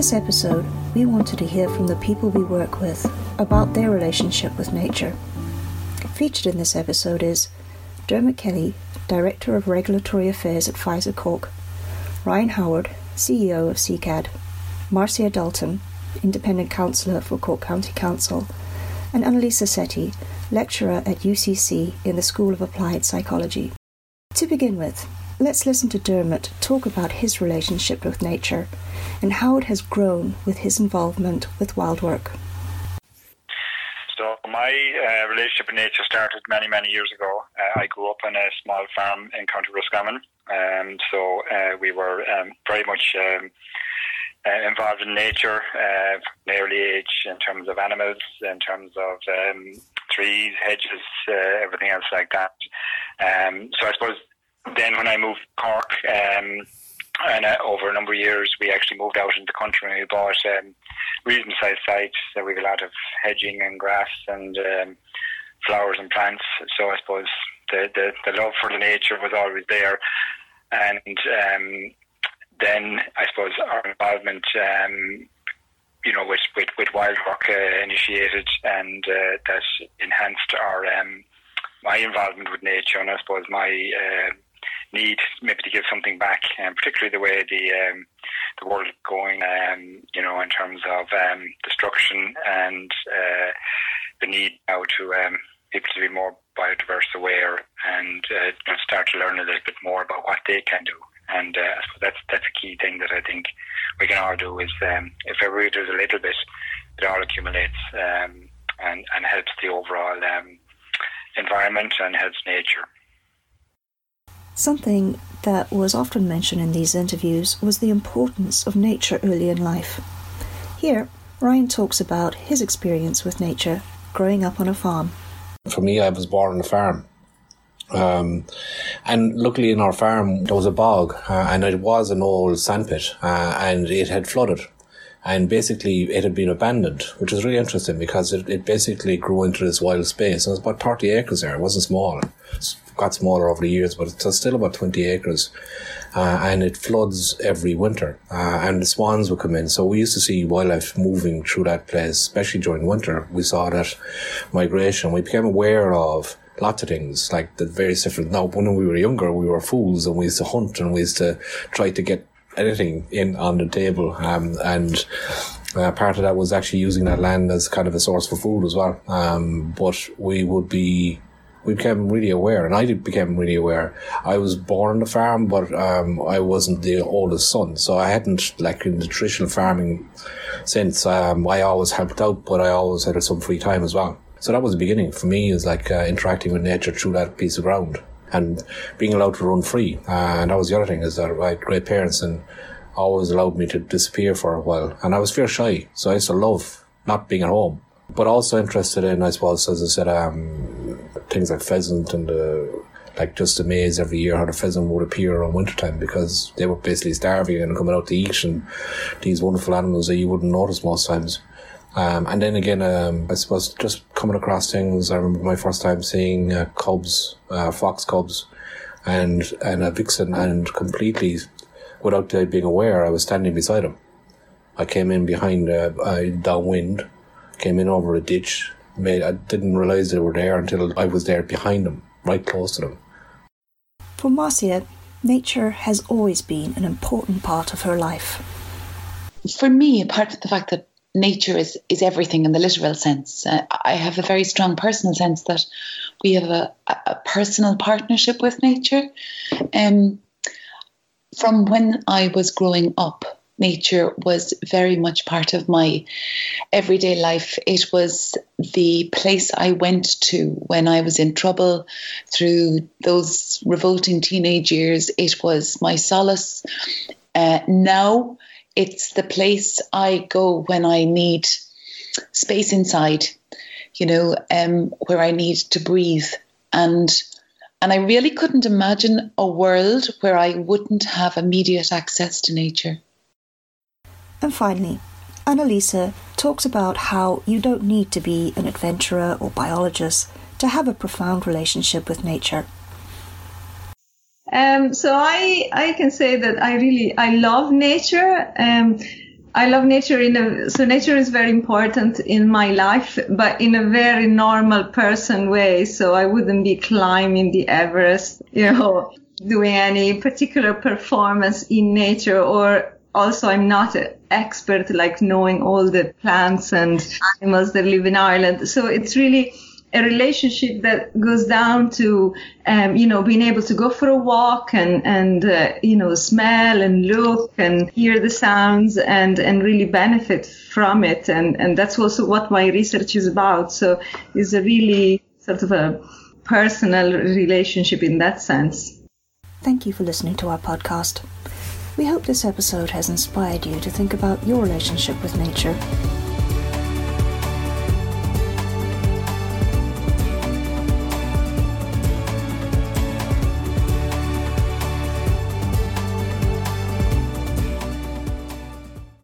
this episode, we wanted to hear from the people we work with about their relationship with nature. Featured in this episode is Dermot Kelly, Director of Regulatory Affairs at Pfizer Cork, Ryan Howard, CEO of SECAD, Marcia D'Alton, Independent Councillor for Cork County Council, and Annalisa Setti, Lecturer at UCC in the School of Applied Psychology. To begin with, let's listen to Dermot talk about his relationship with nature and how it has grown with his involvement with Wild Work. So my relationship with nature started many years ago. I grew up on a small farm in County Roscommon, and so we were very much involved in nature from an early age, in terms of animals, in terms of trees, hedges, everything else like that. So I suppose then when I moved to Cork, and over a number of years, we actually moved out into the country and we bought reasonable-sized sites. There was a lot of hedging and grass and flowers and plants. So I suppose the love for the nature was always there. And then I suppose our involvement, with Wild Work initiated, and that enhanced my involvement with nature, and I suppose my need maybe to give something back, and particularly the way the world is going, in terms of destruction and the need now to people to be more biodiverse aware and start to learn a little bit more about what they can do. And I suppose that's a key thing that I think we can all do is, if everybody does a little bit, it all accumulates and helps the overall environment and helps nature. Something that was often mentioned in these interviews was the importance of nature early in life. Here, Ryan talks about his experience with nature growing up on a farm. For me, I was born on a farm. And luckily in our farm there was a bog, and it was an old sandpit, and it had flooded, and basically it had been abandoned, which was really interesting because it basically grew into this wild space. And it was about 30 acres there. It wasn't small. It got smaller over the years, but it's still about 20 acres, and it floods every winter, and the swans would come in. So we used to see wildlife moving through that place, especially during winter. We saw that migration. We became aware of lots of things, like the various different. Now, when we were younger, we were fools and we used to hunt and we used to try to get anything in on the table. Part of that was actually using that land as kind of a source for food as well. But we became really aware, and I became really aware. I was born on the farm, but I wasn't the oldest son, so I hadn't in the traditional farming sense. I always helped out, but I always had some free time as well. So that was the beginning for me, is interacting with nature through that piece of ground and being allowed to run free. And that was the other thing, is that I had great parents and always allowed me to disappear for a while. And I was fair shy, so I used to love not being at home, but also interested in, I suppose, as I said, things like pheasant and just amazed every year how the pheasant would appear around wintertime, because they were basically starving and coming out to eat, and these wonderful animals that you wouldn't notice most times. And then again, I suppose just coming across things. I remember my first time seeing cubs, fox cubs, and a vixen, and completely without being aware, I was standing beside them. I came in behind downwind, came in over a ditch. I didn't realise they were there until I was there behind them, right close to them. For Marcia, nature has always been an important part of her life. For me, apart from the fact that nature is everything in the literal sense, I have a very strong personal sense that we have a personal partnership with nature. From when I was growing up, nature was very much part of my everyday life. It was the place I went to when I was in trouble through those revolting teenage years. It was my solace. Now it's the place I go when I need space inside, where I need to breathe. And I really couldn't imagine a world where I wouldn't have immediate access to nature. And finally, Annalisa talks about how you don't need to be an adventurer or biologist to have a profound relationship with nature. So I can say that I love nature. I love nature. So nature is very important in my life, but in a very normal person way. So I wouldn't be climbing the Everest, doing any particular performance in nature. Or also, I'm not an expert, like knowing all the plants and animals that live in Ireland. So it's really a relationship that goes down to, being able to go for a walk and smell and look and hear the sounds and really benefit from it. And that's also what my research is about. So it's a really sort of a personal relationship in that sense. Thank you for listening to our podcast. We hope this episode has inspired you to think about your relationship with nature.